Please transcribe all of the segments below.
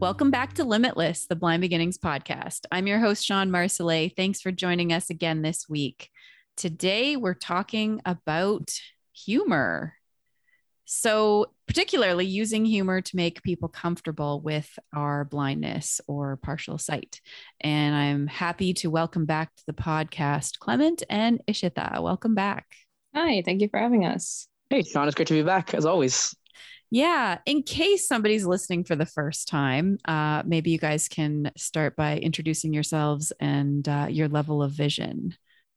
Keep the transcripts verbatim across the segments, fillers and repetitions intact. Welcome back to Limitless, the Blind Beginnings podcast. I'm your host, Sean Marsolais. Thanks for joining us again this week. Today, we're talking about humor. So particularly using humor to make people comfortable with our blindness or partial sight. And I'm happy to welcome back to the podcast, Clement and Ishita. Welcome back. Hi, thank you for having us. Hey, Sean, it's great to be back as always. Yeah. In case somebody's listening for the first time, uh, maybe you guys can start by introducing yourselves and uh, your level of vision.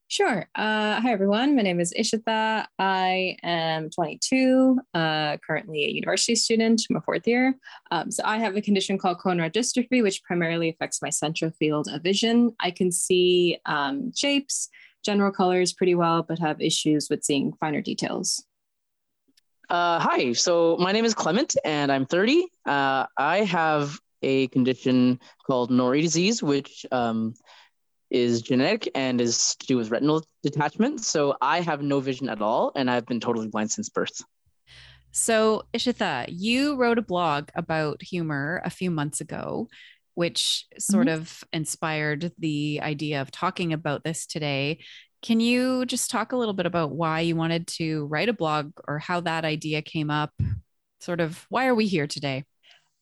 Sure. Uh, hi, everyone. My name is Ishita. I am twenty-two, uh, currently a university student, my fourth year. Um, so I have a condition called cone rod dystrophy, which primarily affects my central field of vision. I can see um, shapes, general colors pretty well, but have issues with seeing finer details. Uh, hi, so my name is Clement and I'm thirty. Uh, I have a condition called Nori disease, which um, is genetic and is to do with retinal detachment. So I have no vision at all and I've been totally blind since birth. So Ishita, you wrote a blog about humor a few months ago, which sort mm-hmm. of inspired the idea of talking about this today. Can you just talk a little bit about why you wanted to write a blog or how that idea came up? Sort of, why are we here today?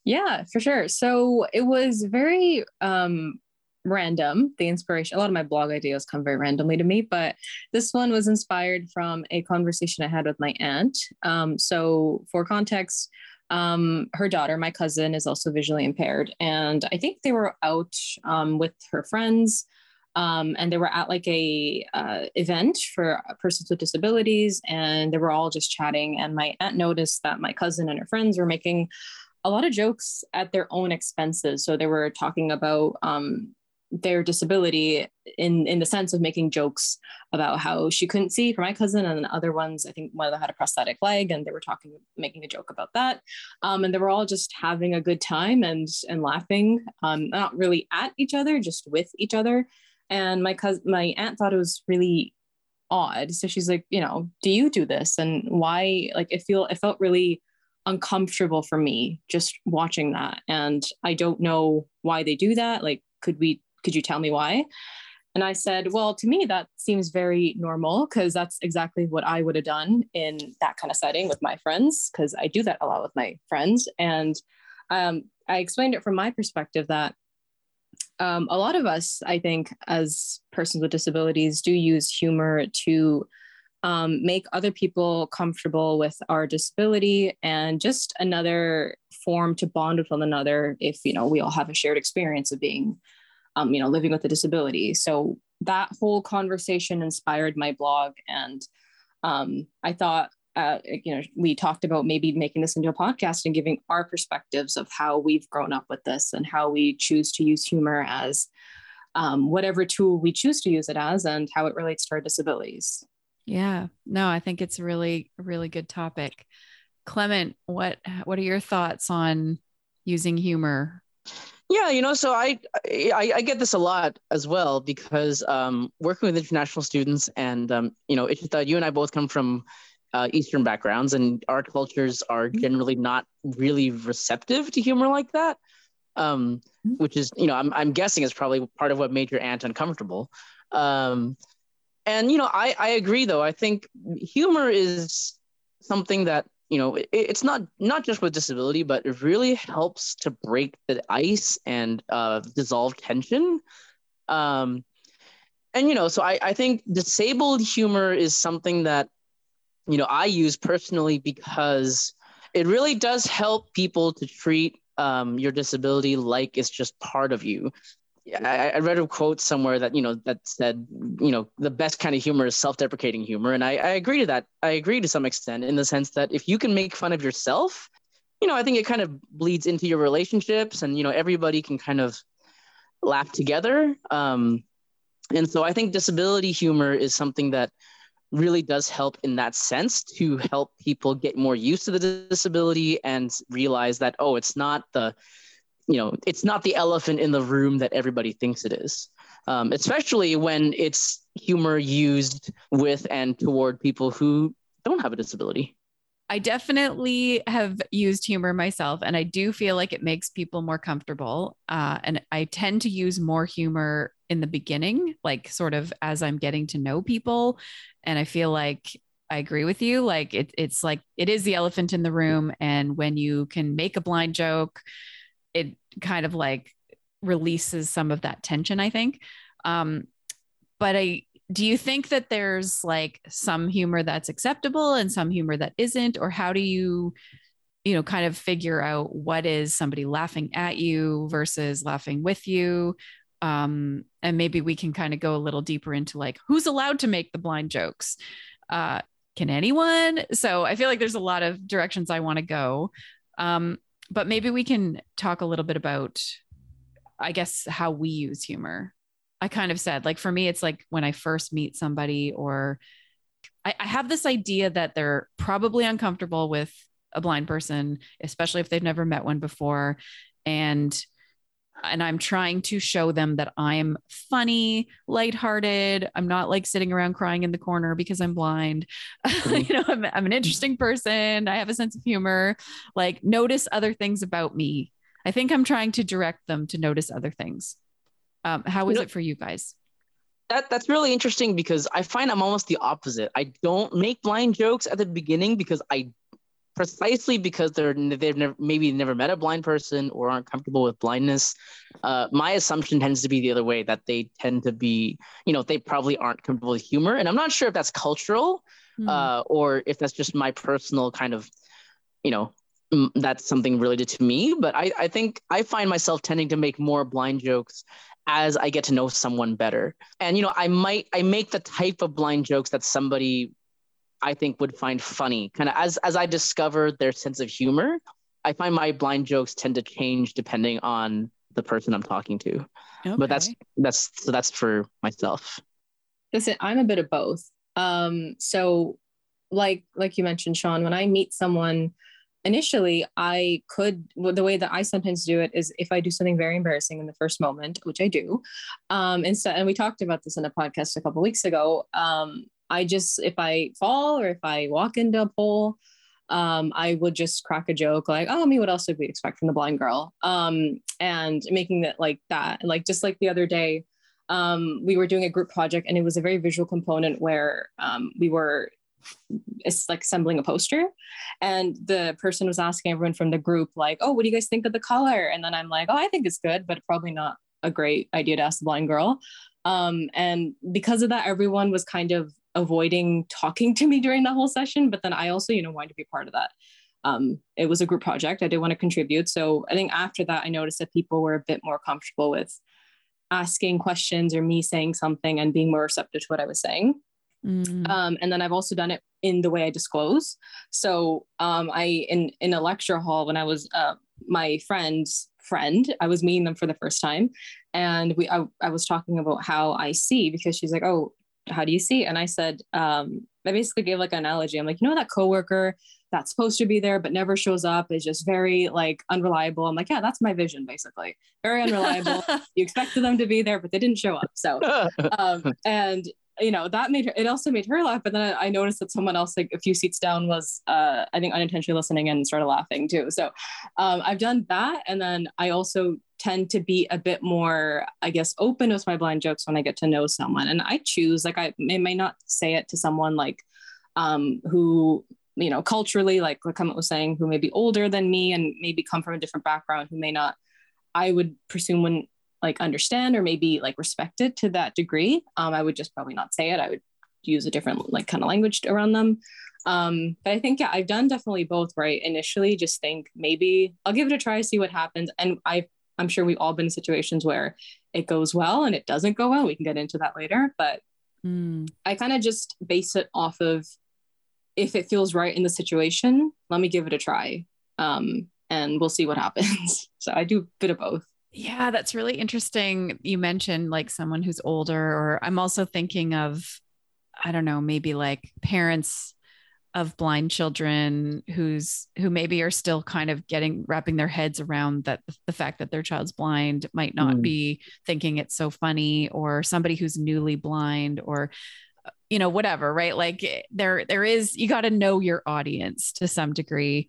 Yeah, for sure. So it was very um, random, the inspiration. A lot of my blog ideas come very randomly to me, but this one was inspired from a conversation I had with my aunt. Um, so for context, um, her daughter, my cousin, is also visually impaired. And I think they were out um, with her friends Um, and they were at like a uh, event for persons with disabilities, and they were all just chatting. And my aunt noticed that my cousin and her friends were making a lot of jokes at their own expenses. So they were talking about um, their disability in, in the sense of making jokes about how she couldn't see for my cousin, and then other ones, I think one of them had a prosthetic leg, and they were talking, making a joke about that. Um, and they were all just having a good time and, and laughing, um, not really at each other, just with each other. And my cousin, my aunt thought it was really odd. So she's like, you know, do you do this? And why? Like, it feel, it felt really uncomfortable for me just watching that. And I don't know why they do that. Like, could we, could you tell me why? And I said, well, to me, that seems very normal because that's exactly what I would have done in that kind of setting with my friends, because I do that a lot with my friends. And um, I explained it from my perspective that Um, a lot of us, I think, as persons with disabilities, do use humor to um, make other people comfortable with our disability, and just another form to bond with one another if, you know, we all have a shared experience of being, um, you know, living with a disability. So that whole conversation inspired my blog. And um, I thought, uh, you know, we talked about maybe making this into a podcast and giving our perspectives of how we've grown up with this and how we choose to use humor as um, whatever tool we choose to use it as and how it relates to our disabilities. Yeah, no, I think it's a really, really good topic. Clement, what, what are your thoughts on using humor? Yeah, you know, so I, I I get this a lot as well because um, working with international students and, um, you know, Ishita, you and I both come from Uh, Eastern backgrounds, and our cultures are generally not really receptive to humor like that, um, which is, you know, I'm I'm guessing is probably part of what made your aunt uncomfortable. Um, and, you know, I, I agree, though. I think humor is something that, you know, it, it's not not just with disability, but it really helps to break the ice and uh, dissolve tension. Um, and, you know, so I, I think disabled humor is something that, you know, I use personally because it really does help people to treat um, your disability like it's just part of you. I, I read a quote somewhere that, you know, that said, you know, the best kind of humor is self-deprecating humor. And I, I agree to that. I agree to some extent in the sense that if you can make fun of yourself, you know, I think it kind of bleeds into your relationships and, you know, everybody can kind of laugh together. Um, And so I think disability humor is something that really does help in that sense, to help people get more used to the disability and realize that, oh, it's not the, you know, it's not the elephant in the room that everybody thinks it is. Um, especially when it's humor used with and toward people who don't have a disability. I definitely have used humor myself, and I do feel like it makes people more comfortable. Uh, and I tend to use more humor in the beginning, like sort of as I'm getting to know people. And I feel like I agree with you. Like it, it's like, it is the elephant in the room. And when you can make a blind joke, it kind of like releases some of that tension, I think. Um, but I, do you think that there's like some humor that's acceptable and some humor that isn't, or how do you, you know, kind of figure out what is somebody laughing at you versus laughing with you? Um, and maybe we can kind of go a little deeper into like, who's allowed to make the blind jokes? Uh, can anyone? So I feel like there's a lot of directions I want to go. Um, but maybe we can talk a little bit about, I guess, how we use humor. I kind of said, like, for me, it's like when I first meet somebody, or I, I have this idea that they're probably uncomfortable with a blind person, especially if they've never met one before. And, and I'm trying to show them that I'm funny, lighthearted. I'm not like sitting around crying in the corner because I'm blind. Mm-hmm. you know, I'm, I'm an interesting person. I have a sense of humor, like notice other things about me. I think I'm trying to direct them to notice other things. Um, how is it for you guys? That that's really interesting, because I find I'm almost the opposite. I don't make blind jokes at the beginning because I, precisely because they're they've never maybe never met a blind person or aren't comfortable with blindness. Uh, my assumption tends to be the other way, that they tend to be, you know, they probably aren't comfortable with humor, and I'm not sure if that's cultural mm. uh, or if that's just my personal kind of, you know. That's something related to me, but I, I think I find myself tending to make more blind jokes as I get to know someone better. And, you know, I might, I make the type of blind jokes that somebody I think would find funny. Kind of as, as I discover their sense of humor, I find my blind jokes tend to change depending on the person I'm talking to. Okay. But that's, that's, so that's for myself. Listen, I'm a bit of both. Um, so like, like you mentioned, Sean, when I meet someone, initially, I could, the way that I sometimes do it is if I do something very embarrassing in the first moment, which I do. Um, and so, and we talked about this in a podcast a couple of weeks ago. Um, I just, if I fall or if I walk into a pole, um, I would just crack a joke like, oh, I mean, what else did we expect from the blind girl? Um, and making it like that, like, just like the other day, um, we were doing a group project, and it was a very visual component where um, we were it's like assembling a poster, and the person was asking everyone from the group like, oh, what do you guys think of the color? And then I'm like, oh, I think it's good, but probably not a great idea to ask the blind girl. Um, and because of that, everyone was kind of avoiding talking to me during the whole session. But then I also, you know, wanted to be part of that. Um, it was a group project. I did want to contribute. So I think after that, I noticed that people were a bit more comfortable with asking questions or me saying something and being more receptive to what I was saying. Mm-hmm. Um, and then I've also done it in the way I disclose. So um, I, in, in a lecture hall, when I was uh, my friend's friend, I was meeting them for the first time. And we, I, I was talking about how I see, because she's like, oh, how do you see? And I said, um, I basically gave like an analogy. I'm like, you know, that coworker that's supposed to be there, but never shows up, is just very like unreliable. I'm like, yeah, that's my vision, basically. Very unreliable. You expected them to be there, but they didn't show up. So, um, and you know, that made her, it also made her laugh. But then I, I noticed that someone else, like a few seats down, was, uh, I think, unintentionally listening and started laughing too. So um, I've done that. And then I also tend to be a bit more, I guess, open with my blind jokes when I get to know someone. And I choose, like, I may, may not say it to someone like um, who, you know, culturally, like Clement was saying, who may be older than me and maybe come from a different background, who may not, I would presume, when like understand or maybe like respect it to that degree. Um, I would just probably not say it. I would use a different like kind of language around them. Um, but I think, yeah, I've done definitely both, right? Initially just think maybe I'll give it a try, see what happens. And I, I'm sure we've all been in situations where it goes well and it doesn't go well. We can get into that later, but mm. I kind of just base it off of, if it feels right in the situation, let me give it a try. Um, and we'll see what happens. So I do a bit of both. Yeah, that's really interesting. You mentioned like someone who's older, or I'm also thinking of, I don't know, maybe like parents of blind children who's, who maybe are still kind of getting, wrapping their heads around that the fact that their child's blind, might not mm. be thinking it's so funny, or somebody who's newly blind, or, you know, whatever, right? Like there, there is, you got to know your audience to some degree.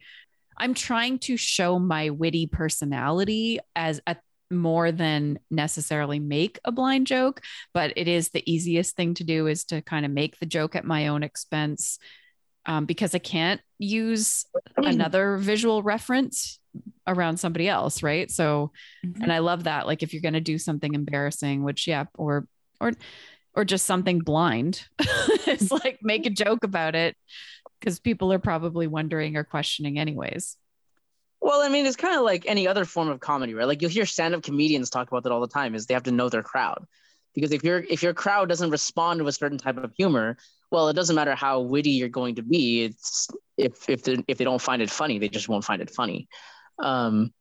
I'm trying to show my witty personality as a more than necessarily make a blind joke, but it is the easiest thing to do is to kind of make the joke at my own expense, um, because I can't use another visual reference around somebody else. Right. So, mm-hmm. and I love that. Like if you're going to do something embarrassing, which yeah, or, or, or just something blind, it's like make a joke about it, because people are probably wondering or questioning anyways. Well, I mean, it's kind of like any other form of comedy, right? Like you'll hear stand-up comedians talk about that all the time, is they have to know their crowd. Because if your if your crowd doesn't respond to a certain type of humor, well, it doesn't matter how witty you're going to be. It's if if they, if they don't find it funny, they just won't find it funny. Um,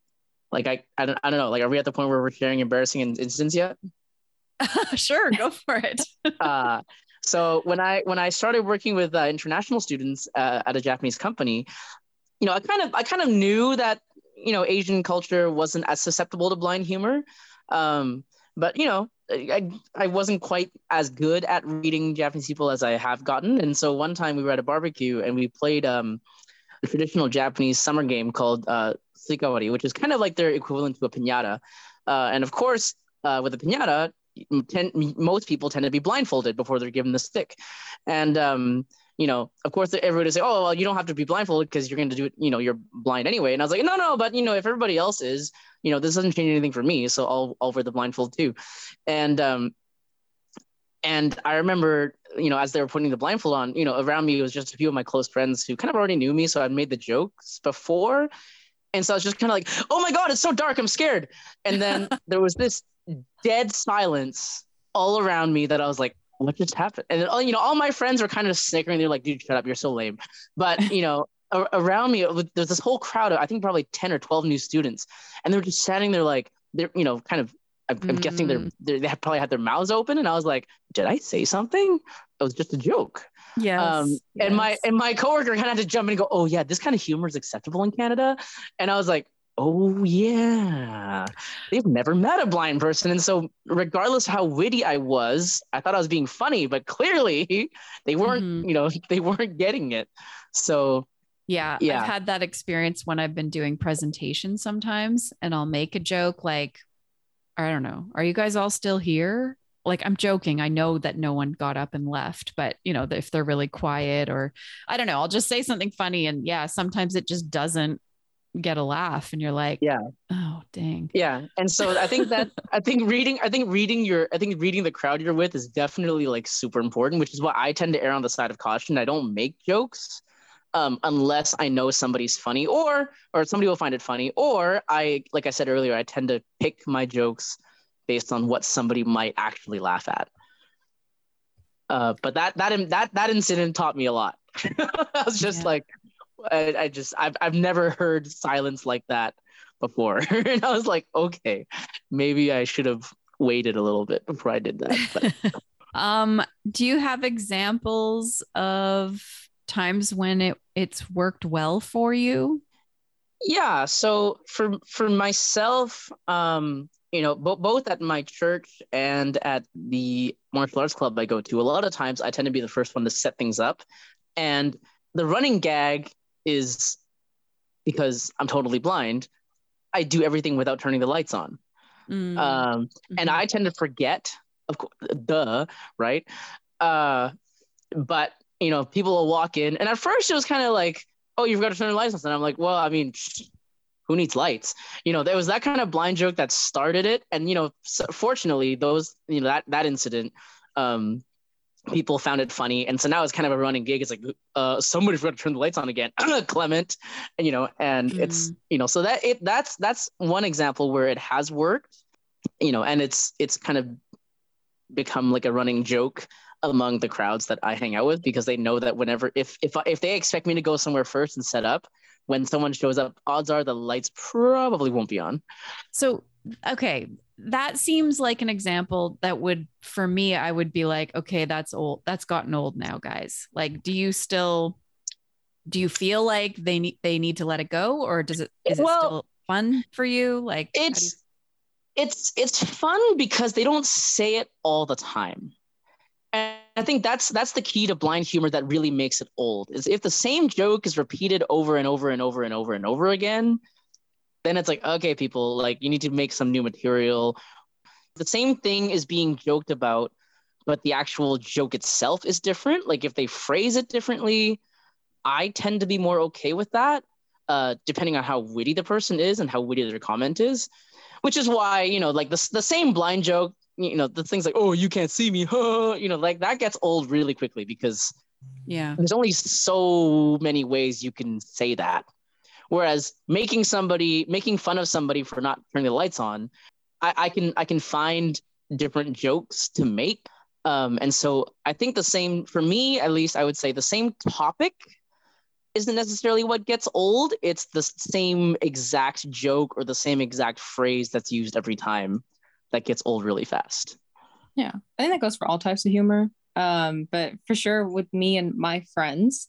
like I I don't I don't know. Like, are we at the point where we're sharing embarrassing incidents yet? Sure, go for it. uh, so when I when I started working with uh, international students uh, at a Japanese company, you know, I kind of I kind of knew that, you know, Asian culture wasn't as susceptible to blind humor. Um, but, you know, I, I wasn't quite as good at reading Japanese people as I have gotten. And so one time we were at a barbecue and we played um, a traditional Japanese summer game called uh, Suikawari, which is kind of like their equivalent to a piñata. Uh, and of course, uh, with a piñata, ten, most people tend to be blindfolded before they're given the stick. And, um, you know, of course, everybody would say, oh, well, you don't have to be blindfolded because you're going to do it, you know, you're blind anyway. And I was like, no, no, but, you know, if everybody else is, you know, this doesn't change anything for me. So I'll, I'll wear the blindfold too. And, um, and I remember, you know, as they were putting the blindfold on, you know, around me, it was just a few of my close friends who kind of already knew me. So I'd made the jokes before. And so I was just kind of like, oh my God, it's so dark, I'm scared. And then there was this dead silence all around me that I was like, what just happened? And then all, you know, all my friends were kind of snickering. They're like, dude, shut up, you're so lame. But, you know, a- around me, there's this whole crowd of, I think probably ten or twelve new students. And they're just standing there like, they're, you know, kind of, I'm, mm. I'm guessing they're, they're, they probably had their mouths open. And I was like, did I say something? It was just a joke. Yes. Um, yes. And my, and my coworker kind of had to jump in and go, oh yeah, this kind of humor is acceptable in Canada. And I was like, oh yeah, they've never met a blind person. And so regardless how witty I was, I thought I was being funny, but clearly they weren't, mm-hmm. you know, they weren't getting it. So yeah, yeah, I've had that experience when I've been doing presentations sometimes, and I'll make a joke like, I don't know, are you guys all still here? Like, I'm joking. I know that no one got up and left, but you know, if they're really quiet, or I don't know, I'll just say something funny. And yeah, sometimes it just doesn't get a laugh, and you're like, yeah, oh dang. Yeah. And so I think that I think reading I think reading your I think reading the crowd you're with is definitely like super important, which is why I tend to err on the side of caution. I don't make jokes um unless I know somebody's funny, or or somebody will find it funny, or I, like I said earlier, I tend to pick my jokes based on what somebody might actually laugh at. Uh but that that that that incident taught me a lot. I was just yeah. like I, I just I've I've never heard silence like that before. And I was like, okay, maybe I should have waited a little bit before I did that. But. um, do you have examples of times when it, it's worked well for you? Yeah. So for for myself, um, you know, bo- both at my church and at the martial arts club I go to, a lot of times I tend to be the first one to set things up. And the running gag is, because I'm totally blind, I do everything without turning the lights on. Mm. Um, mm-hmm. And I tend to forget, of course, duh, right? Uh, but, you know, people will walk in, and at first it was kind of like, oh, you've got to turn the lights on. And I'm like, well, I mean, who needs lights? You know, there was that kind of blind joke that started it. And, you know, so fortunately, those, you know, that, that incident, um, people found it funny. And so now it's kind of a running gig. It's like, uh, somebody forgot to turn the lights on again, Clement, and, you know, and mm. it's, you know, so that it, that's, that's one example where it has worked, you know, and it's, it's kind of become like a running joke among the crowds that I hang out with, because they know that whenever, if, if, if they expect me to go somewhere first and set up, when someone shows up, odds are the lights probably won't be on. So okay, that seems like an example that would, for me, I would be like, okay, that's old. That's gotten old now, guys. Like, do you still, do you feel like they need, they need to let it go, or does it, is well, it still fun for you? Like it's, you- it's, it's fun because they don't say it all the time. And I think that's, that's the key to blind humor that really makes it old, is if the same joke is repeated over and over and over and over and over again, then it's like, okay, people, like, you need to make some new material. The same thing is being joked about, but the actual joke itself is different. Like, if they phrase it differently, I tend to be more okay with that, uh, depending on how witty the person is and how witty their comment is, which is why, you know, like the, the same blind joke, you know, the things like, oh, you can't see me, huh? You know, like that gets old really quickly because yeah, there's only so many ways you can say that. Whereas making somebody, making fun of somebody for not turning the lights on, I, I can I can find different jokes to make. Um, and so I think the same, for me at least, I would say the same topic isn't necessarily what gets old. It's the same exact joke or the same exact phrase that's used every time that gets old really fast. Yeah, I think that goes for all types of humor. Um, but for sure with me and my friends,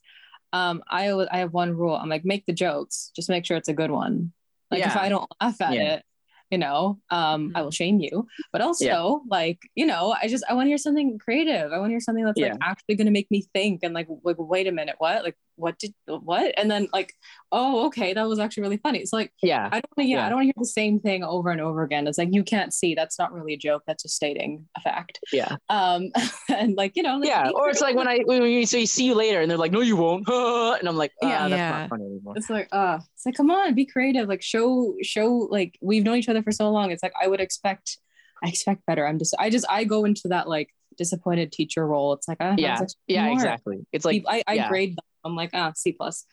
Um, I always, I have one rule. I'm like, make the jokes, just make sure it's a good one. Like yeah. if I don't laugh at yeah. it, you know, um, mm-hmm. I will shame you. But also yeah. like, you know, I just, I want to hear something creative. I want to hear something that's yeah. like actually going to make me think and like, like, wait a minute, what? Like, what did, what? And then like, oh, okay, that was actually really funny. It's so like, yeah, I don't want yeah, yeah. I don't want to hear the same thing over and over again. It's like, you can't see. That's not really a joke. That's just stating a fact. Yeah. Um, and like, you know, like, yeah. Or it's like when I, when you, so you see you later and they're like, no, you won't. And I'm like, oh, yeah, that's yeah. not funny anymore. It's like, uh, it's like, come on, be creative. Like show, show, like we've known each other for so long. It's like, I would expect, I expect better. I'm just, I just, I go into that like disappointed teacher role. It's like, I don't know, yeah, yeah, more. Exactly. It's like, I, I yeah. grade them. I'm like, ah, C plus.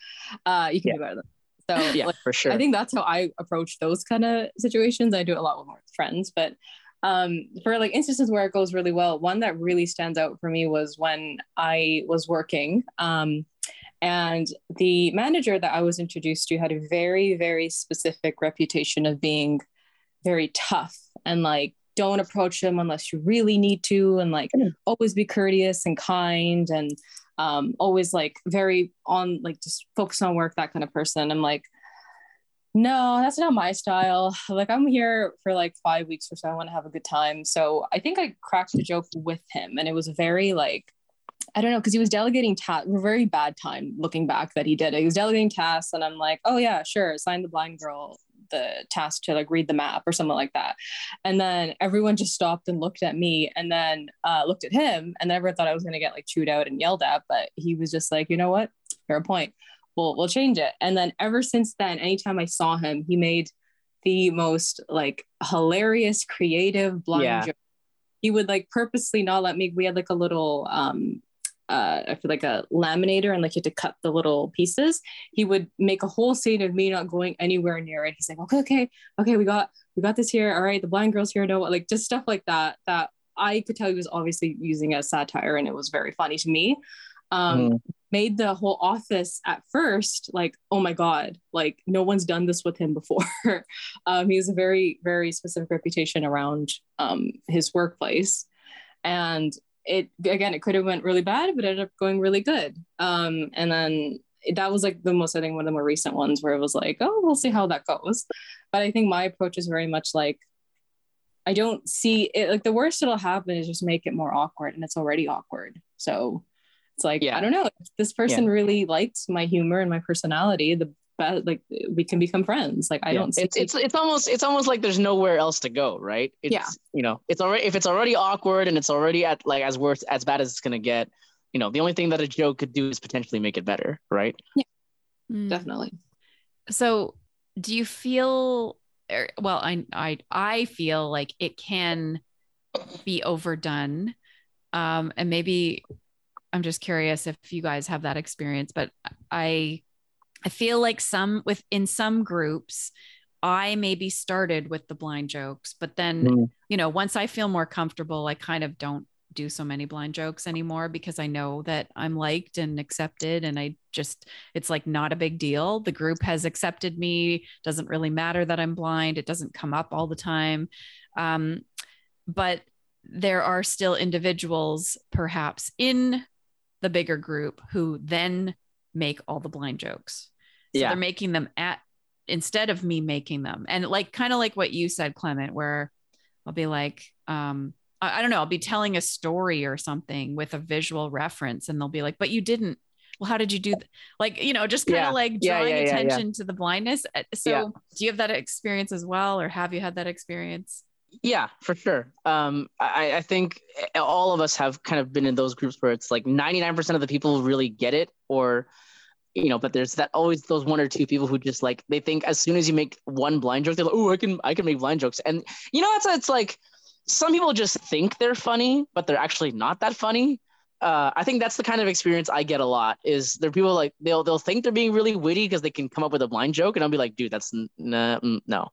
Uh, you can yeah. do better than that. So yeah, like, for sure. I think that's how I approach those kind of situations. I do it a lot with more friends, but um, for like instances where it goes really well, one that really stands out for me was when I was working um, and the manager that I was introduced to had a very, very specific reputation of being very tough and like, don't approach him unless you really need to. And like, mm-hmm. always be courteous and kind and um, always like very on, like just focus on work, that kind of person. I'm like, no, that's not my style. Like I'm here for like five weeks or so. I want to have a good time. So I think I cracked the joke with him and it was very like, I don't know, because he was delegating tasks, very bad time looking back that he did it. He was delegating tasks and I'm like, oh yeah, sure. Assign the blind girl the task to like read the map or something like that. And then everyone just stopped and looked at me and then uh, looked at him and everyone thought I was going to get like chewed out and yelled at, but he was just like, you know what? Fair point. Well, we'll change it. And then ever since then, anytime I saw him, he made the most like hilarious, creative blind yeah. joke. He would like purposely not let me, we had like a little, um, uh, I feel like a laminator and like you had to cut the little pieces. He would make a whole scene of me not going anywhere near it. He's like, okay, okay, okay, we got, we got this here. All right. The blind girl's here. No, like just stuff like that, that I could tell he was obviously using as satire and it was very funny to me. Um, mm. Made the whole office at first like, oh my God, like no one's done this with him before. um, he has a very, very specific reputation around um, his workplace. And it again, it could have went really bad, but it ended up going really good. Um, and then that was like the most, I think one of the more recent ones where it was like, oh, we'll see how that goes. But I think my approach is very much like, I don't see it, like the worst it'll happen is just make it more awkward and it's already awkward. So it's like, yeah. I don't know, if this person yeah. really likes my humor and my personality, the best, like we can become friends. Like I yeah. don't see it's, it's, it's almost, it's almost like there's nowhere else to go. Right. It's, yeah. you know, it's already, if it's already awkward and it's already at like as worse, as bad as it's going to get, you know, the only thing that a joke could do is potentially make it better. Right. Yeah, mm. definitely. So do you feel, or, well, I, I, I feel like it can be overdone. Um, and maybe I'm just curious if you guys have that experience, but I, I feel like some within some groups, I maybe started with the blind jokes, but then, mm. you know, once I feel more comfortable, I kind of don't do so many blind jokes anymore because I know that I'm liked and accepted. And I just, it's like not a big deal. The group has accepted me. Doesn't really matter that I'm blind. It doesn't come up all the time. Um, but there are still individuals perhaps in the bigger group who then make all the blind jokes. So yeah. They're making them at, instead of me making them. And like, kind of like what you said, Clement, where I'll be like, um, I, I don't know, I'll be telling a story or something with a visual reference and they'll be like, but you didn't, well, how did you do that? Like, you know, just kind of yeah. like drawing yeah, yeah, yeah, attention yeah. to the blindness. So yeah. do you have that experience as well? Or have you had that experience? Yeah, for sure. Um, I, I think all of us have kind of been in those groups where it's like ninety-nine percent of the people really get it, or, you know, but there's that always those one or two people who just like, they think as soon as you make one blind joke, they're like, oh, I can, I can make blind jokes. And you know, it's, it's like, some people just think they're funny, but they're actually not that funny. Uh, I think that's the kind of experience I get a lot, is there are people like, they'll, they'll think they're being really witty because they can come up with a blind joke. And I'll be like, dude, that's n- n- no.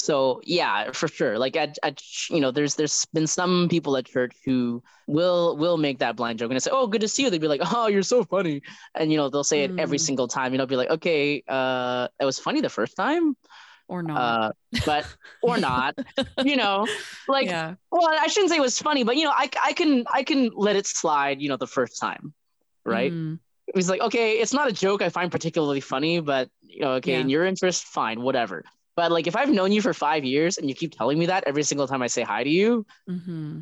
So yeah, for sure. Like at, at, you know, there's, there's been some people at church who will, will make that blind joke and I say, oh, good to see you. They'd be like, oh, you're so funny. And, you know, they'll say mm. it every single time. You know, be like, okay, uh, it was funny the first time. Or not, uh, but or not, you know, like, yeah. well, I shouldn't say it was funny, but you know, I, I can, I can let it slide, you know, the first time. Right. Mm. It was like, okay, it's not a joke I find particularly funny, but you know, okay. Yeah. In your interest, fine, whatever. But like, if I've known you for five years and you keep telling me that every single time I say hi to you, mm-hmm.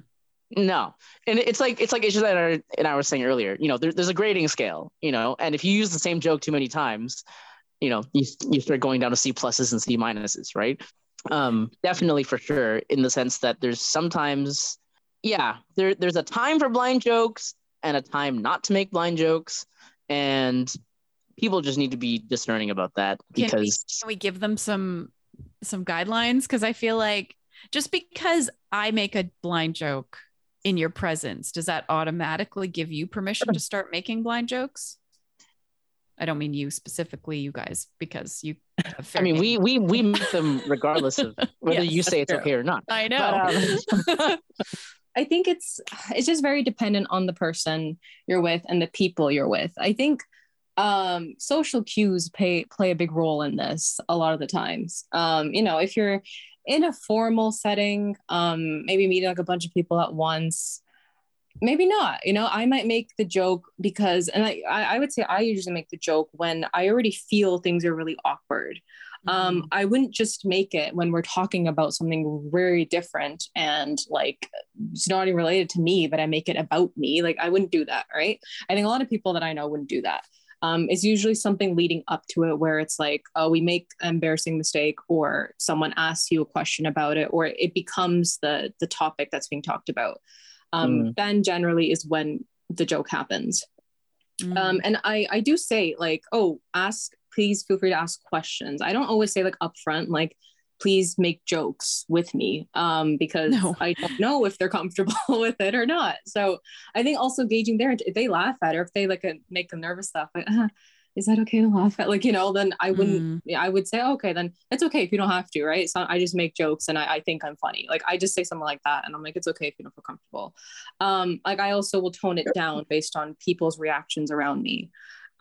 no. And it's like, it's like issues that are, and I was saying earlier, you know, there, there's a grading scale, you know, and if you use the same joke too many times, you know, you, you start going down to C pluses and C minuses, right? Um, definitely for sure. In the sense that there's sometimes, yeah, there, there's a time for blind jokes and a time not to make blind jokes. And people just need to be discerning about that. Because can we, can we give them some, some guidelines? Cause I feel like just because I make a blind joke in your presence, does that automatically give you permission to start making blind jokes? I don't mean you specifically, you guys, because you, have fair I mean, we, we, we make them regardless of whether yes, you say it's true. Okay or not. I know. But, um... I think it's, it's just very dependent on the person you're with and the people you're with. I think um, social cues pay, play a big role in this a lot of the times. Um, you know, if you're in a formal setting, um, maybe meeting like a bunch of people at once, maybe not, you know, I might make the joke because, and I, I would say I usually make the joke when I already feel things are really awkward. Mm-hmm. Um, I wouldn't just make it when we're talking about something very different and like, it's not even related to me, but I make it about me. Like I wouldn't do that. Right. I think a lot of people that I know wouldn't do that. Um, it's usually something leading up to it where it's like, oh, we make an embarrassing mistake or someone asks you a question about it, or it becomes the, the topic that's being talked about. Um, mm. Then generally is when the joke happens. Mm. Um, and I, I do say like, oh, ask, please feel free to ask questions. I don't always say like upfront, like, please make jokes with me um, because no. I don't know if they're comfortable with it or not. So I think also gauging their, if they laugh at it or if they like make them nervous stuff, like, uh, is that okay to laugh at? Like, you know, then I wouldn't, mm. I would say, okay, then it's okay if you don't have to, right? So I just make jokes and I, I think I'm funny. Like I just say something like that and I'm like, it's okay if you don't feel comfortable. Um, like I also will tone it down based on people's reactions around me.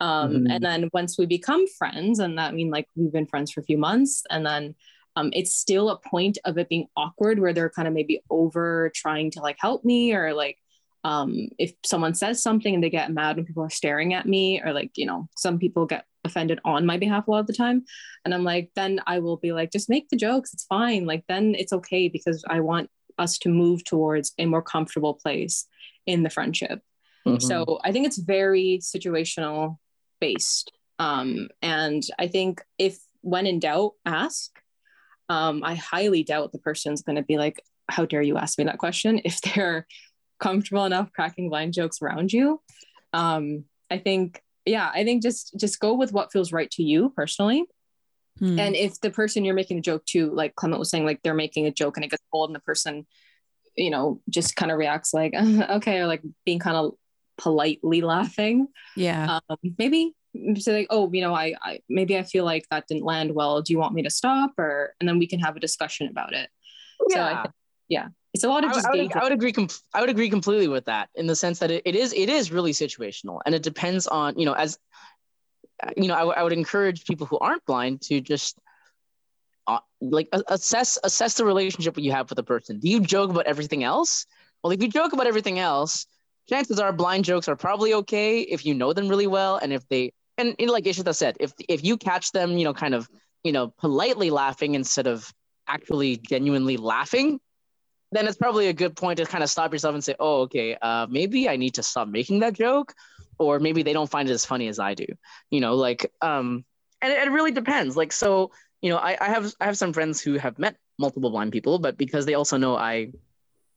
Um, mm. And then once we become friends, and that mean like we've been friends for a few months, and then Um, it's still a point of it being awkward where they're kind of maybe over trying to like help me, or like um, if someone says something and they get mad when people are staring at me, or like, you know, some people get offended on my behalf a lot of the time. And I'm like, then I will be like, just make the jokes. It's fine. Like, then it's okay, because I want us to move towards a more comfortable place in the friendship. Mm-hmm. So I think it's very situational based. Um, and I think if when in doubt, ask. Um, I highly doubt the person's going to be like, how dare you ask me that question, if they're comfortable enough cracking blind jokes around you. Um, I think, yeah, I think just, just go with what feels right to you personally. Hmm. And if the person you're making a joke to, like Clement was saying, like they're making a joke and it gets old and the person, you know, just kind of reacts like, okay, or like being kind of politely laughing. Yeah. Um, maybe. So like, oh, you know, I, I, maybe I feel like that didn't land well. Do you want me to stop? Or, and then we can have a discussion about it. Yeah. So I think, yeah, it's a lot of just I, I, would, I would agree. Compl- I would agree completely with that, in the sense that it, it is it is really situational, and it depends on, you know, as you know, I, w- I would encourage people who aren't blind to just uh, like assess assess the relationship you have with the person. Do you joke about everything else? Well, if you joke about everything else, chances are blind jokes are probably okay if you know them really well, and if they and, and like Ishita said, if if you catch them, you know, kind of, you know, politely laughing instead of actually genuinely laughing, then it's probably a good point to kind of stop yourself and say, oh, okay, uh, maybe I need to stop making that joke, or maybe they don't find it as funny as I do, you know, like, um, and it, it really depends. Like, so, you know, I, I have, I have some friends who have met multiple blind people, but because they also know I,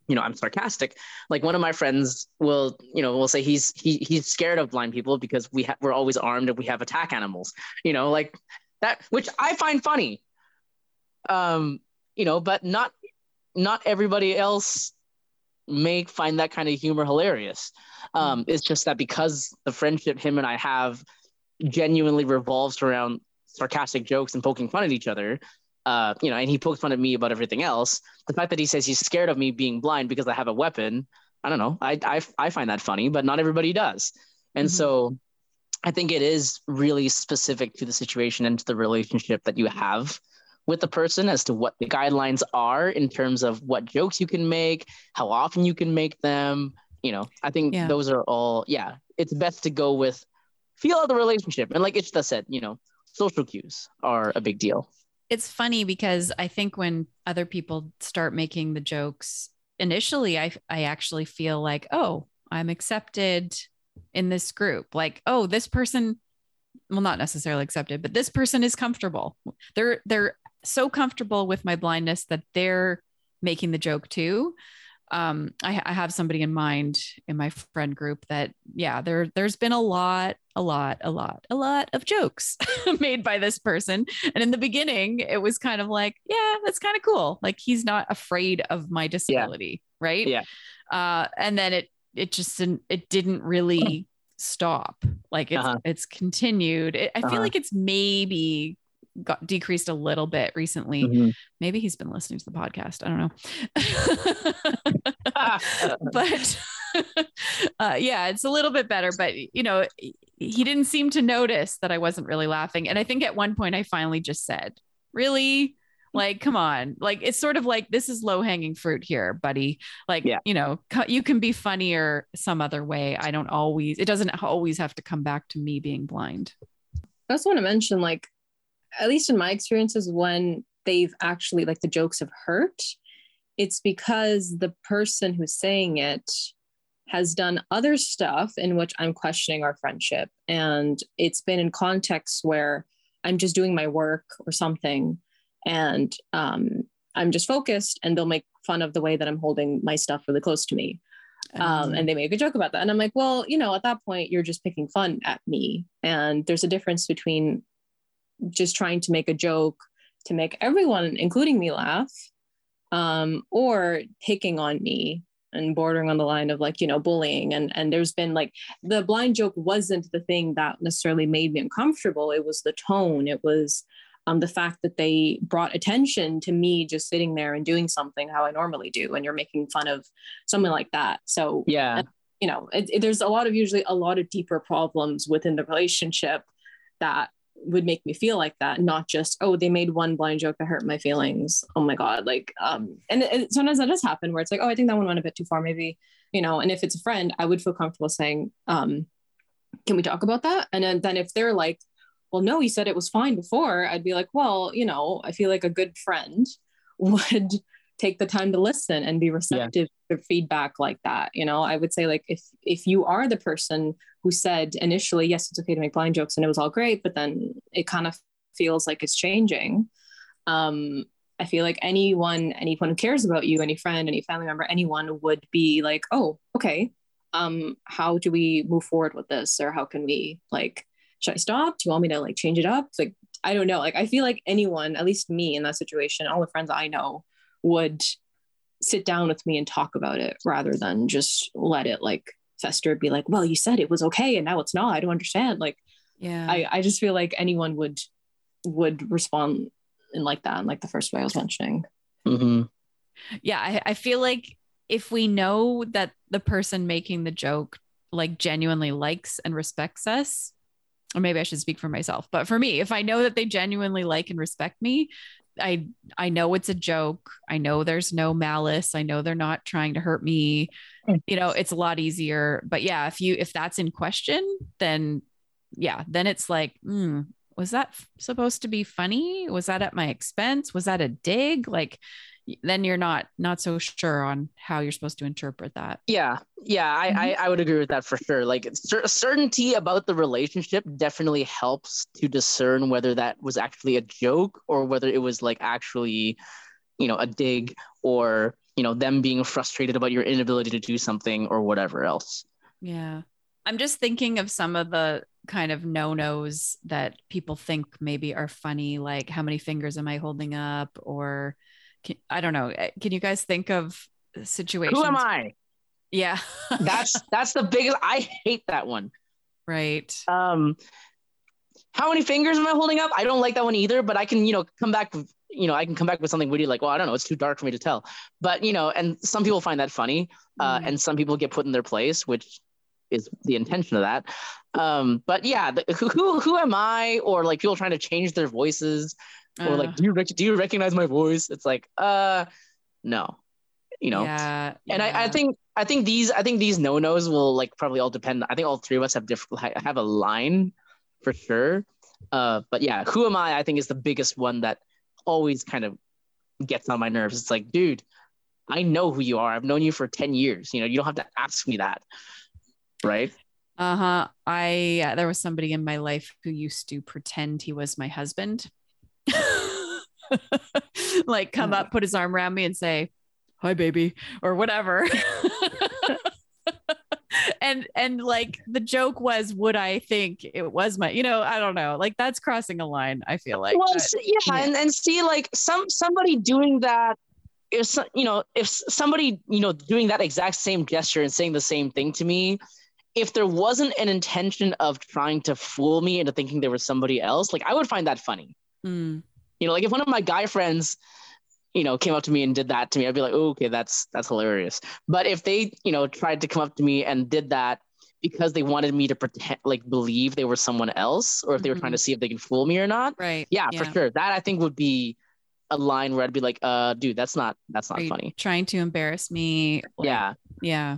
you know, I'm sarcastic. Like, one of my friends will, you know, will say he's, he, he's scared of blind people because we ha- we're always armed and we have attack animals, you know, like that, which I find funny, um, you know, but not, not everybody else may find that kind of humor hilarious. Um, it's just that because the friendship him and I have genuinely revolves around sarcastic jokes and poking fun at each other, uh, you know, and he pokes fun at me about everything else. The fact that he says he's scared of me being blind because I have a weapon, I don't know. I I, I find that funny, but not everybody does. And mm-hmm. so I think it is really specific to the situation and to the relationship that you have with the person as to what the guidelines are in terms of what jokes you can make, how often you can make them. You know, I think yeah. those are all, yeah, it's best to go with feel out the relationship. And like Ishita said, you know, social cues are a big deal. It's funny because I think when other people start making the jokes, initially, I I actually feel like, oh, I'm accepted in this group. Like, oh, this person, well, not necessarily accepted, but this person is comfortable. They're, they're so comfortable with my blindness that they're making the joke too. Um, I, I have somebody in mind in my friend group that, yeah, there, there's been a lot, a lot, a lot, a lot of jokes made by this person. And in the beginning, it was kind of like, yeah, that's kind of cool. Like, he's not afraid of my disability. Yeah. Right. Yeah. Uh, and then it, it just didn't, it didn't really stop. Like, it's, uh-huh. it's continued. It, I uh-huh. feel like it's maybe got decreased a little bit recently. Mm-hmm. Maybe he's been listening to the podcast. I don't know, but uh, yeah, it's a little bit better, but you know, he didn't seem to notice that I wasn't really laughing. And I think at one point I finally just said, really? Like, come on. Like, it's sort of like, this is low hanging fruit here, buddy. Like, yeah. you know, you can be funnier some other way. I don't always, it doesn't always have to come back to me being blind. I also want to mention, like, at least in my experiences, when they've actually, like, the jokes have hurt, it's because the person who's saying it has done other stuff in which I'm questioning our friendship. And it's been in contexts where I'm just doing my work or something, and um, I'm just focused, and they'll make fun of the way that I'm holding my stuff really close to me. Um, and they make a joke about that. And I'm like, well, you know, at that point, you're just picking fun at me. And there's a difference between just trying to make a joke to make everyone, including me, laugh, um, or picking on me and bordering on the line of, like, you know, bullying. And, and there's been, like, the blind joke wasn't the thing that necessarily made me uncomfortable. It was the tone. It was um, the fact that they brought attention to me just sitting there and doing something how I normally do. And you're making fun of something like that. So, yeah, and, you know, it, it, there's a lot of usually a lot of deeper problems within the relationship that would make me feel like that, not just, oh, they made one blind joke that hurt my feelings, oh my god. Like, um and, and sometimes that does happen where it's like, oh, I think that one went a bit too far, maybe, you know. And if it's a friend, I would feel comfortable saying, um can we talk about that? And then, then if they're like, well, no, he said it was fine before, I'd be like, well, you know, I feel like a good friend would take the time to listen and be receptive yeah. to feedback like that. You know, I would say, like, if if you are the person who said initially, yes, it's okay to make blind jokes and it was all great, but then it kind of feels like it's changing. Um, I feel like anyone, anyone who cares about you, any friend, any family member, anyone would be like, oh, okay, um, how do we move forward with this? Or how can we, like, should I stop? Do you want me to, like, change it up? Like, I don't know. Like, I feel like anyone, at least me in that situation, all the friends I know would sit down with me and talk about it rather than just let it, like, fester, be like, well, you said it was okay and now it's not, I don't understand. Like, yeah, I, I just feel like anyone would, would respond in like that, in like the first way I was mentioning. Mm-hmm. Yeah. I, I feel like if we know that the person making the joke like genuinely likes and respects us, or maybe I should speak for myself, but for me, if I know that they genuinely like and respect me, I, I know it's a joke. I know there's no malice. I know they're not trying to hurt me. You know, it's a lot easier, but yeah, if you, if that's in question, then yeah, then it's like, hmm, was that f- supposed to be funny? Was that at my expense? Was that a dig? Like, then you're not, not so sure on how you're supposed to interpret that. Yeah. Yeah. I, mm-hmm. I, I would agree with that for sure. Like cer- certainty about the relationship definitely helps to discern whether that was actually a joke or whether it was like actually, you know, a dig or, you know, them being frustrated about your inability to do something or whatever else. Yeah. I'm just thinking of some of the kind of no-nos that people think maybe are funny. Like, how many fingers am I holding up? Or can, I don't know. Can you guys think of situations? Who am I? Yeah. that's, that's the biggest, I hate that one. Right. Um, how many fingers am I holding up? I don't like that one either, but I can, you know, come back, you know, I can come back with something witty like, well, I don't know. It's too dark for me to tell, but you know, and some people find that funny uh, mm. and some people get put in their place, which is the intention of that. Um, but yeah, the, who, who, who am I? Or like people trying to change their voices or uh, like, do you, rec- do you recognize my voice? It's like, uh, no, you know? Yeah, and yeah. I, I think, I think these, I think these no-nos will like probably all depend. I think all three of us have different, have a line for sure. Uh, but yeah, who am I, I think is the biggest one that always kind of gets on my nerves. It's like, dude, I know who you are. I've known you for ten years. You know, you don't have to ask me that. Right. Uh-huh. I, uh, there was somebody in my life who used to pretend he was my husband, like come up, put his arm around me and say, hi, baby, or whatever. and, and like the joke was, would I think it was my, you know, I don't know, like that's crossing a line. I feel like, well, but, yeah, yeah. And, and see like some, somebody doing that, if, you know, if somebody, you know, doing that exact same gesture and saying the same thing to me, if there wasn't an intention of trying to fool me into thinking there was somebody else, like I would find that funny. Mm. You know, like if one of my guy friends, you know, came up to me and did that to me, I'd be like, oh, okay, that's, that's hilarious. But if they, you know, tried to come up to me and did that because they wanted me to pretend, like believe they were someone else, or if they were mm-hmm. trying to see if they can fool me or not. Right. Yeah, yeah, for sure. That I think would be a line where I'd be like, uh, dude, that's not, that's not funny. Trying to embarrass me. Like, yeah. Yeah.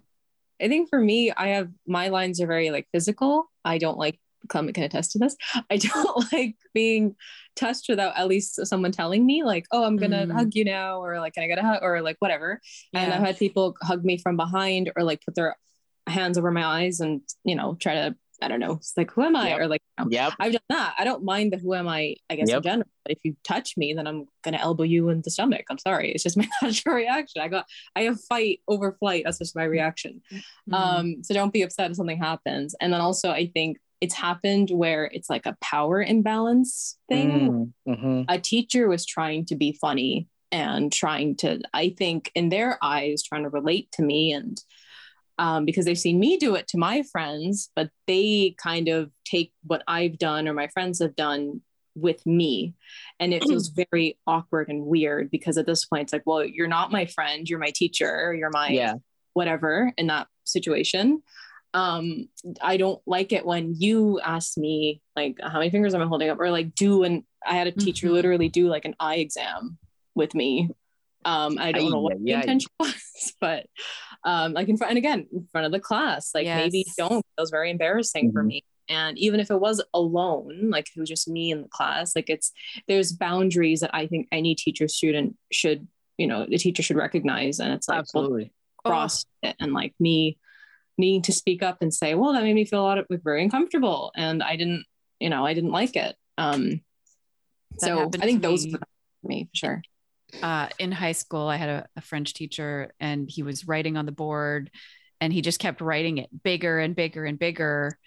I think for me, I have, my lines are very like physical. I don't like, Clement can attest to this. I don't like being touched without at least someone telling me like, oh, I'm going to mm. hug you now. Or like, can I get a hug or like, whatever. Yeah. And I've had people hug me from behind or like put their hands over my eyes and, you know, try to, I don't know. It's like, who am I? Yep. Or like, you know, yep. I've done that. I don't mind the who am I, I guess yep. in general, but if you touch me, then I'm going to elbow you in the stomach. I'm sorry. It's just my natural reaction. I got, I have fight over flight. That's just my reaction. Mm-hmm. Um, so don't be upset if something happens. And then also I think it's happened where it's like a power imbalance thing. Mm-hmm. A teacher was trying to be funny and trying to, I think in their eyes, trying to relate to me and Um, because they've seen me do it to my friends, but they kind of take what I've done or my friends have done with me. And it feels very awkward and weird because at this point it's like, well, you're not my friend, you're my teacher, you're my yeah. whatever in that situation. Um, I don't like it when you ask me like, how many fingers am I holding up? Or like do, and I had a teacher mm-hmm. literally do like an eye exam with me. Um, I don't know what the intention was, but um, like in front, and again, in front of the class, like yes. maybe don't, it was very embarrassing mm-hmm. for me. And even if it was alone, like if it was just me in the class, like it's, there's boundaries that I think any teacher student should, you know, the teacher should recognize. And it's like, absolutely well, cross oh. it. And like me needing to speak up and say, well, that made me feel a lot of, like, very uncomfortable. And I didn't, you know, I didn't like it. Um, so I think those were for me for sure. Uh, in high school, I had a, a French teacher and he was writing on the board and he just kept writing it bigger and bigger and bigger.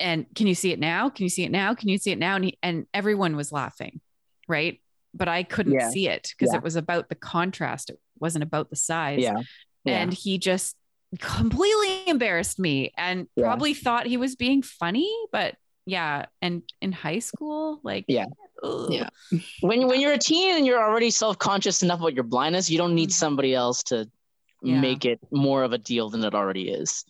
And can you see it now? Can you see it now? Can you see it now? And he, and everyone was laughing. Right. But I couldn't yeah. see it because yeah. it was about the contrast. It wasn't about the size. Yeah. Yeah. And he just completely embarrassed me and yeah. probably thought he was being funny, but yeah. And in high school, like, yeah. Ugh. Yeah. When when you're a teen and you're already self-conscious enough about your blindness, you don't need somebody else to yeah. make it more of a deal than it already is.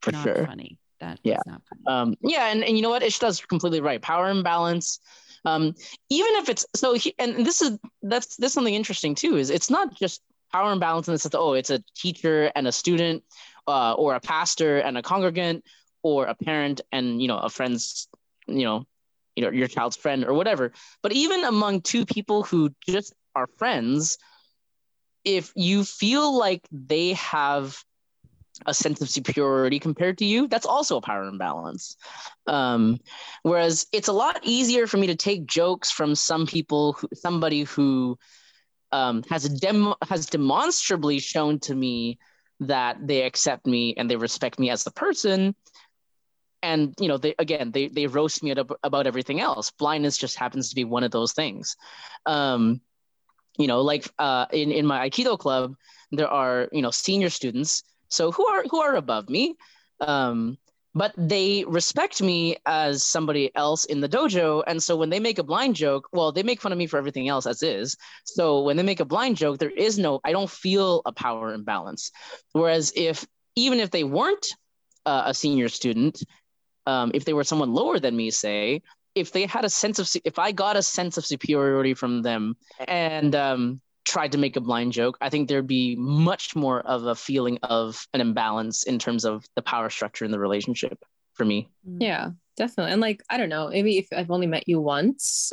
For not sure. Funny. That yeah. is not funny. Um, yeah, and, and you know what? Ishita's completely right. Power imbalance. Um, even if it's so, he, and this is that's this something interesting too. Is it's not just power imbalance in the sense that oh, it's a teacher and a student, uh, or a pastor and a congregant, or a parent and you know a friend's, you know. you know, your child's friend or whatever. But even among two people who just are friends, if you feel like they have a sense of superiority compared to you, that's also a power imbalance. Um, whereas it's a lot easier for me to take jokes from some people, who, somebody who um, has a dem- has demonstrably shown to me that they accept me and they respect me as a person. And, you know, they again, they they roast me ab- about everything else. Blindness just happens to be one of those things. Um, you know, like uh, in, in my Aikido club, there are, you know, senior students. So who are who are above me, um, but they respect me as somebody else in the dojo. And so when they make a blind joke, well, they make fun of me for everything else as is. So when they make a blind joke, there is no, I don't feel a power imbalance. Whereas if, even if they weren't uh, a senior student, Um, if they were someone lower than me, say, if they had a sense of, if I got a sense of superiority from them and um, tried to make a blind joke, I think there'd be much more of a feeling of an imbalance in terms of the power structure in the relationship for me. Yeah, definitely. And like, I don't know, maybe if I've only met you once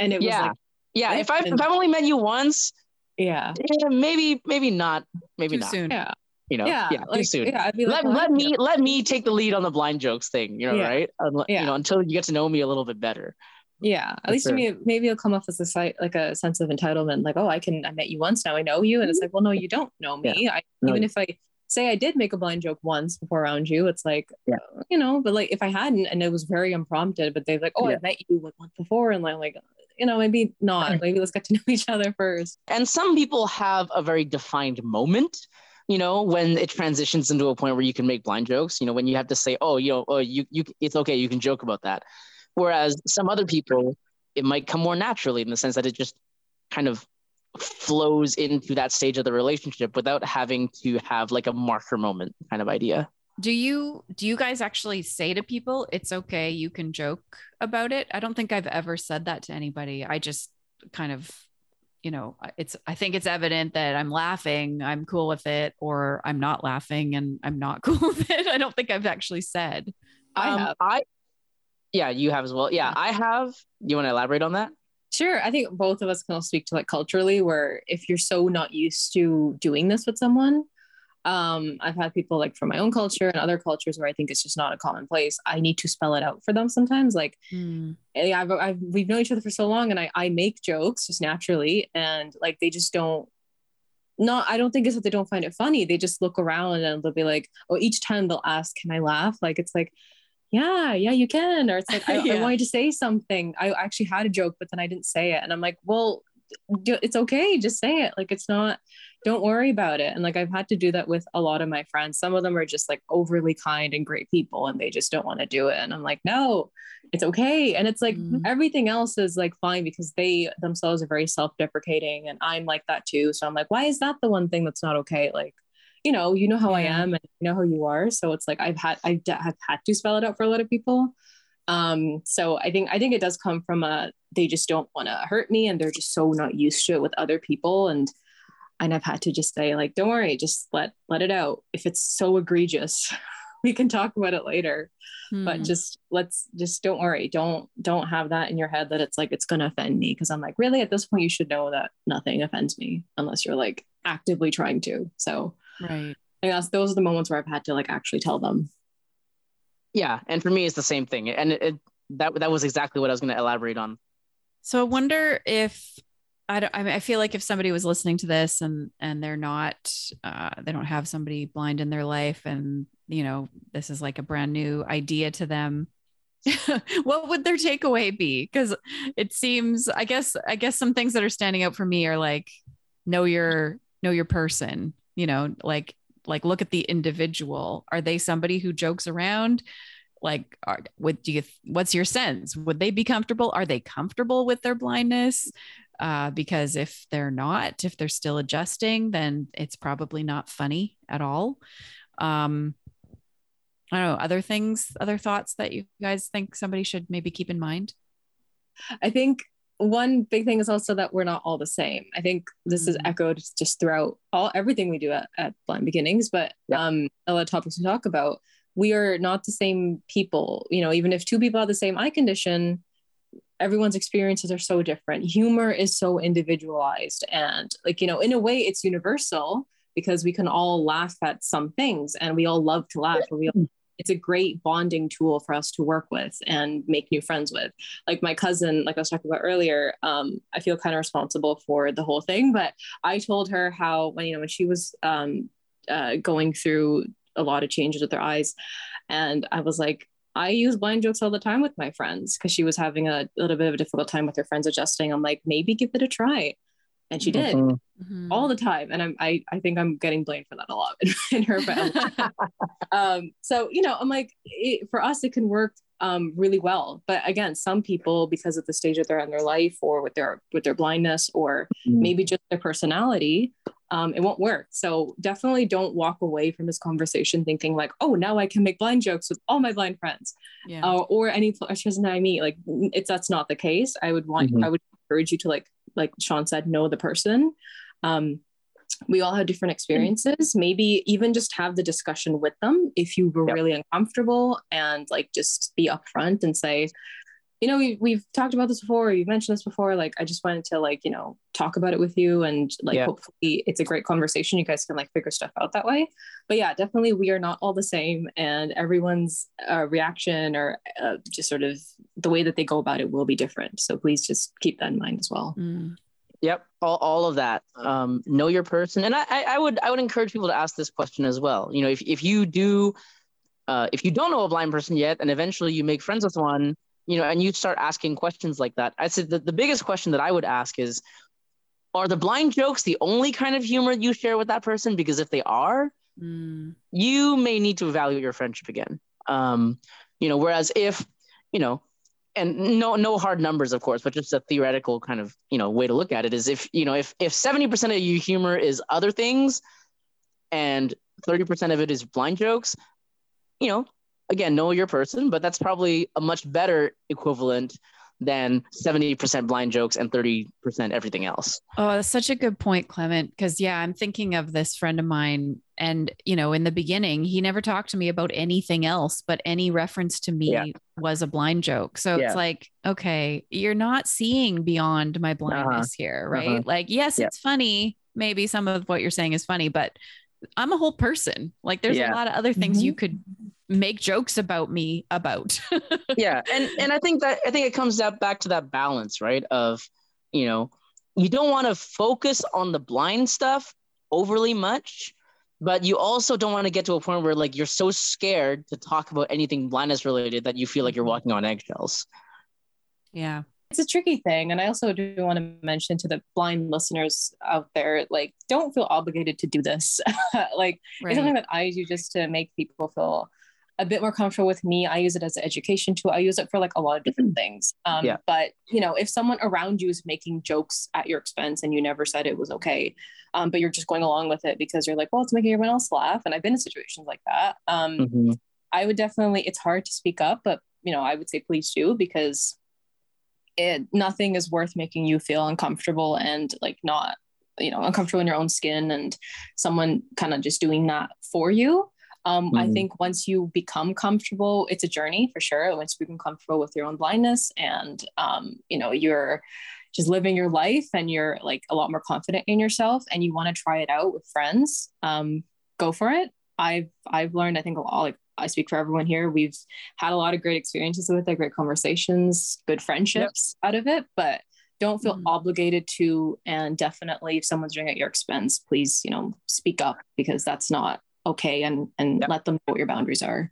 and it was yeah. like. Yeah, if I've, if I've only met you once. Yeah. yeah maybe, maybe not. Maybe Too not. soon. Yeah. You know, yeah, yeah like, too soon. Yeah, I'd be like, let, let me let me take the lead on the blind jokes thing. You know, yeah. right? Unle- yeah. You know, until you get to know me a little bit better. Yeah, at That's least to me, it, maybe it'll come off as a site like a sense of entitlement. Like, oh, I can. I met you once. Now I know you. And it's like, well, no, you don't know me. Yeah. I, no, even you- if I say I did make a blind joke once before around you, it's like, yeah. you know. But like, if I hadn't, and it was very unprompted, but they're like, oh, yeah. I met you once before, and I'm like, you know, maybe not. Maybe let's get to know each other first. And some people have a very defined moment. You know, when it transitions into a point where you can make blind jokes, you know, when you have to say, oh, you know, oh, you, you, it's okay, you can joke about that. Whereas some other people, it might come more naturally in the sense that it just kind of flows into that stage of the relationship without having to have like a marker moment kind of idea. Do you, do you guys actually say to people, it's okay, you can joke about it? I don't think I've ever said that to anybody. I just kind of you know, it's, I think it's evident that I'm laughing, I'm cool with it, or I'm not laughing and I'm not cool with it. I don't think I've actually said. I um, have. I, yeah, you have as well. Yeah, I have. You want to elaborate on that? Sure. I think both of us can all speak to like culturally where if you're so not used to doing this with someone, um, I've had people like from my own culture and other cultures where I think it's just not a commonplace. I need to spell it out for them sometimes. Like mm. I've, I've, we've known each other for so long and I, I make jokes just naturally. And like, they just don't, not, I don't think it's that they don't find it funny. They just look around and they'll be like, oh, each time they'll ask, can I laugh? Like, it's like, yeah, yeah, you can. Or it's like, I, yeah. I wanted to say something. I actually had a joke, but then I didn't say it. And I'm like, well, do, it's okay. Just say it. Like, it's not, don't worry about it. And like, I've had to do that with a lot of my friends. Some of them are just like overly kind and great people and they just don't want to do it. And I'm like, no, it's okay. And it's like, mm. everything else is like fine because they themselves are very self-deprecating and I'm like that too. So I'm like, why is that the one thing that's not okay? Like, you know, you know how yeah. I am and you know how you are. So it's like, I've had, I've, I've had to spell it out for a lot of people. Um, so I think, I think it does come from a, they just don't want to hurt me and they're just so not used to it with other people. And And I've had to just say like, don't worry, just let, let it out. If it's so egregious, we can talk about it later, hmm. but just let's just don't worry. Don't, don't have that in your head that it's like, it's going to offend me. Cause I'm like, really at this point, you should know that nothing offends me unless you're like actively trying to. So right. I guess those are the moments where I've had to like actually tell them. Yeah. And for me, it's the same thing. And it, it, that, that was exactly what I was going to elaborate on. So I wonder if, I don't, I mean, I feel like if somebody was listening to this and, and they're not, uh, they don't have somebody blind in their life and, you know, this is like a brand new idea to them, what would their takeaway be? Cause it seems, I guess, I guess some things that are standing out for me are like, know your, know your person, you know, like, like look at the individual. Are they somebody who jokes around? Like, are, what do you, what's your sense? Would they be comfortable? Are they comfortable with their blindness? Uh, because if they're not, if they're still adjusting, then it's probably not funny at all. Um, I don't know, other things, other thoughts that you guys think somebody should maybe keep in mind? I think one big thing is also that we're not all the same. I think this mm-hmm. is echoed just throughout all everything we do at, at Blind Beginnings, but yeah. um, a lot of topics we talk about, we are not the same people. You know, even if two people have the same eye condition, everyone's experiences are so different. Humor is so individualized, and like, you know, in a way it's universal because we can all laugh at some things and we all love to laugh. We all, it's a great bonding tool for us to work with and make new friends with. Like my cousin, like I was talking about earlier, um, I feel kind of responsible for the whole thing, but I told her how, when, you know, when she was um, uh, going through a lot of changes with their eyes. And I was like, I use blind jokes all the time with my friends, because she was having a little bit of a difficult time with her friends adjusting. I'm like, maybe give it a try. And she did mm-hmm. all the time. And I'm, I, I think I'm getting blamed for that a lot in, in her family. um, so, you know, I'm like, it, for us, it can work um, really well. But again, some people, because of the stage that they're in their life, or with their, with their blindness, or mm-hmm. maybe just their personality, Um, it won't work. So definitely don't walk away from this conversation thinking like, oh, now I can make blind jokes with all my blind friends yeah. uh, or any person that I meet. Like, it's, that's not the case. I would want, mm-hmm. I would encourage you to, like, like Sean said, know the person. Um, we all have different experiences. Mm-hmm. Maybe even just have the discussion with them if you were yep. really uncomfortable, and like, just be upfront and say, you know, we, we've talked about this before, you've mentioned this before. Like, I just wanted to, like, you know, talk about it with you. And like, yeah. hopefully it's a great conversation. You guys can like figure stuff out that way. But yeah, definitely we are not all the same, and everyone's uh, reaction or uh, just sort of the way that they go about it will be different. So please just keep that in mind as well. Mm. Yep. All, all of that. Um, know your person. And I, I would, I would encourage people to ask this question as well. You know, if, if you do, uh, if you don't know a blind person yet, and eventually you make friends with one, you know, and you start asking questions like that. I said that the biggest question that I would ask is, are the blind jokes the only kind of humor you share with that person? Because if they are, mm. you may need to evaluate your friendship again. Um, you know, whereas if, you know, and no, no hard numbers, of course, but just a theoretical kind of, you know, way to look at it is, if, you know, if, if seventy percent of your humor is other things and thirty percent of it is blind jokes, you know, again, know your person, but that's probably a much better equivalent than seventy percent blind jokes and thirty percent everything else. Oh, that's such a good point, Clement. Because yeah, I'm thinking of this friend of mine, and, you know, in the beginning, he never talked to me about anything else, but any reference to me yeah. was a blind joke. So yeah. it's like, okay, you're not seeing beyond my blindness uh-huh. here, right? Uh-huh. Like, yes, yeah. it's funny. Maybe some of what you're saying is funny, but I'm a whole person. Like, there's yeah. a lot of other things mm-hmm. you could make jokes about me about. yeah. And, and I think that, I think it comes up back to that balance, right? Of, you know, you don't want to focus on the blind stuff overly much, but you also don't want to get to a point where, like, you're so scared to talk about anything blindness related that you feel like you're walking on eggshells. Yeah. It's a tricky thing. And I also do want to mention to the blind listeners out there, like, don't feel obligated to do this. like right. It's something that I do just to make people feel a bit more comfortable with me. I use it as an education tool. I use it for like a lot of different things. Um, yeah. But, you know, if someone around you is making jokes at your expense and you never said it was okay, um, but you're just going along with it because you're like, well, it's making everyone else laugh. And I've been in situations like that. Um, mm-hmm. I would definitely, it's hard to speak up, but, you know, I would say, please do, because it, nothing is worth making you feel uncomfortable and like not, you know, uncomfortable in your own skin and someone kind of just doing that for you. Um, mm-hmm. I think once you become comfortable, it's a journey for sure. Once you become comfortable with your own blindness and, um, you know, you're just living your life and you're like a lot more confident in yourself and you want to try it out with friends, um, go for it. I've, I've learned, I think a lot, like I speak for everyone here. We've had a lot of great experiences with it, great conversations, good friendships yep. out of it, but don't feel mm-hmm. obligated to, and definitely if someone's doing it at your expense, please, you know, speak up, because that's not okay. And, and yep. let them know what your boundaries are.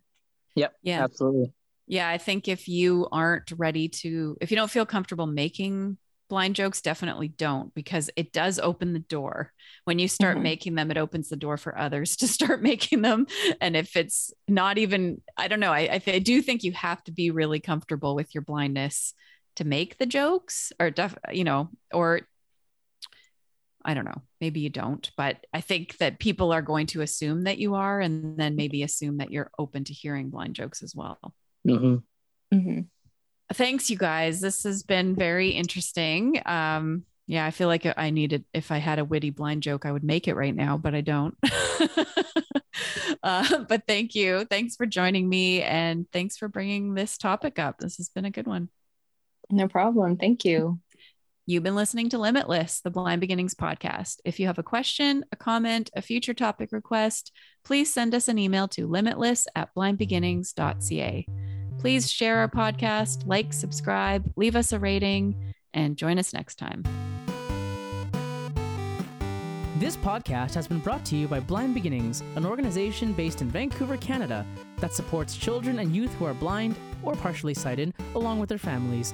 Yep. Yeah, absolutely. Yeah. I think if you aren't ready to, if you don't feel comfortable making blind jokes definitely don't, because it does open the door. When you start mm-hmm. making them, it opens the door for others to start making them. And if it's not even, I don't know, I, I do think you have to be really comfortable with your blindness to make the jokes, or, def, you know, or I don't know, maybe you don't, but I think that people are going to assume that you are, and then maybe assume that you're open to hearing blind jokes as well. Mm-hmm. Mm-hmm. Thanks, you guys. This has been very interesting. Um, yeah, I feel like I needed, if I had a witty blind joke, I would make it right now, but I don't. uh, but thank you. Thanks for joining me. And thanks for bringing this topic up. This has been a good one. No problem. Thank you. You've been listening to Limitless, the Blind Beginnings podcast. If you have a question, a comment, a future topic request, please send us an email to limitless at blind beginnings dot c a. Please share our podcast, like, subscribe, leave us a rating, and join us next time. This podcast has been brought to you by Blind Beginnings, an organization based in Vancouver, Canada, that supports children and youth who are blind or partially sighted, along with their families.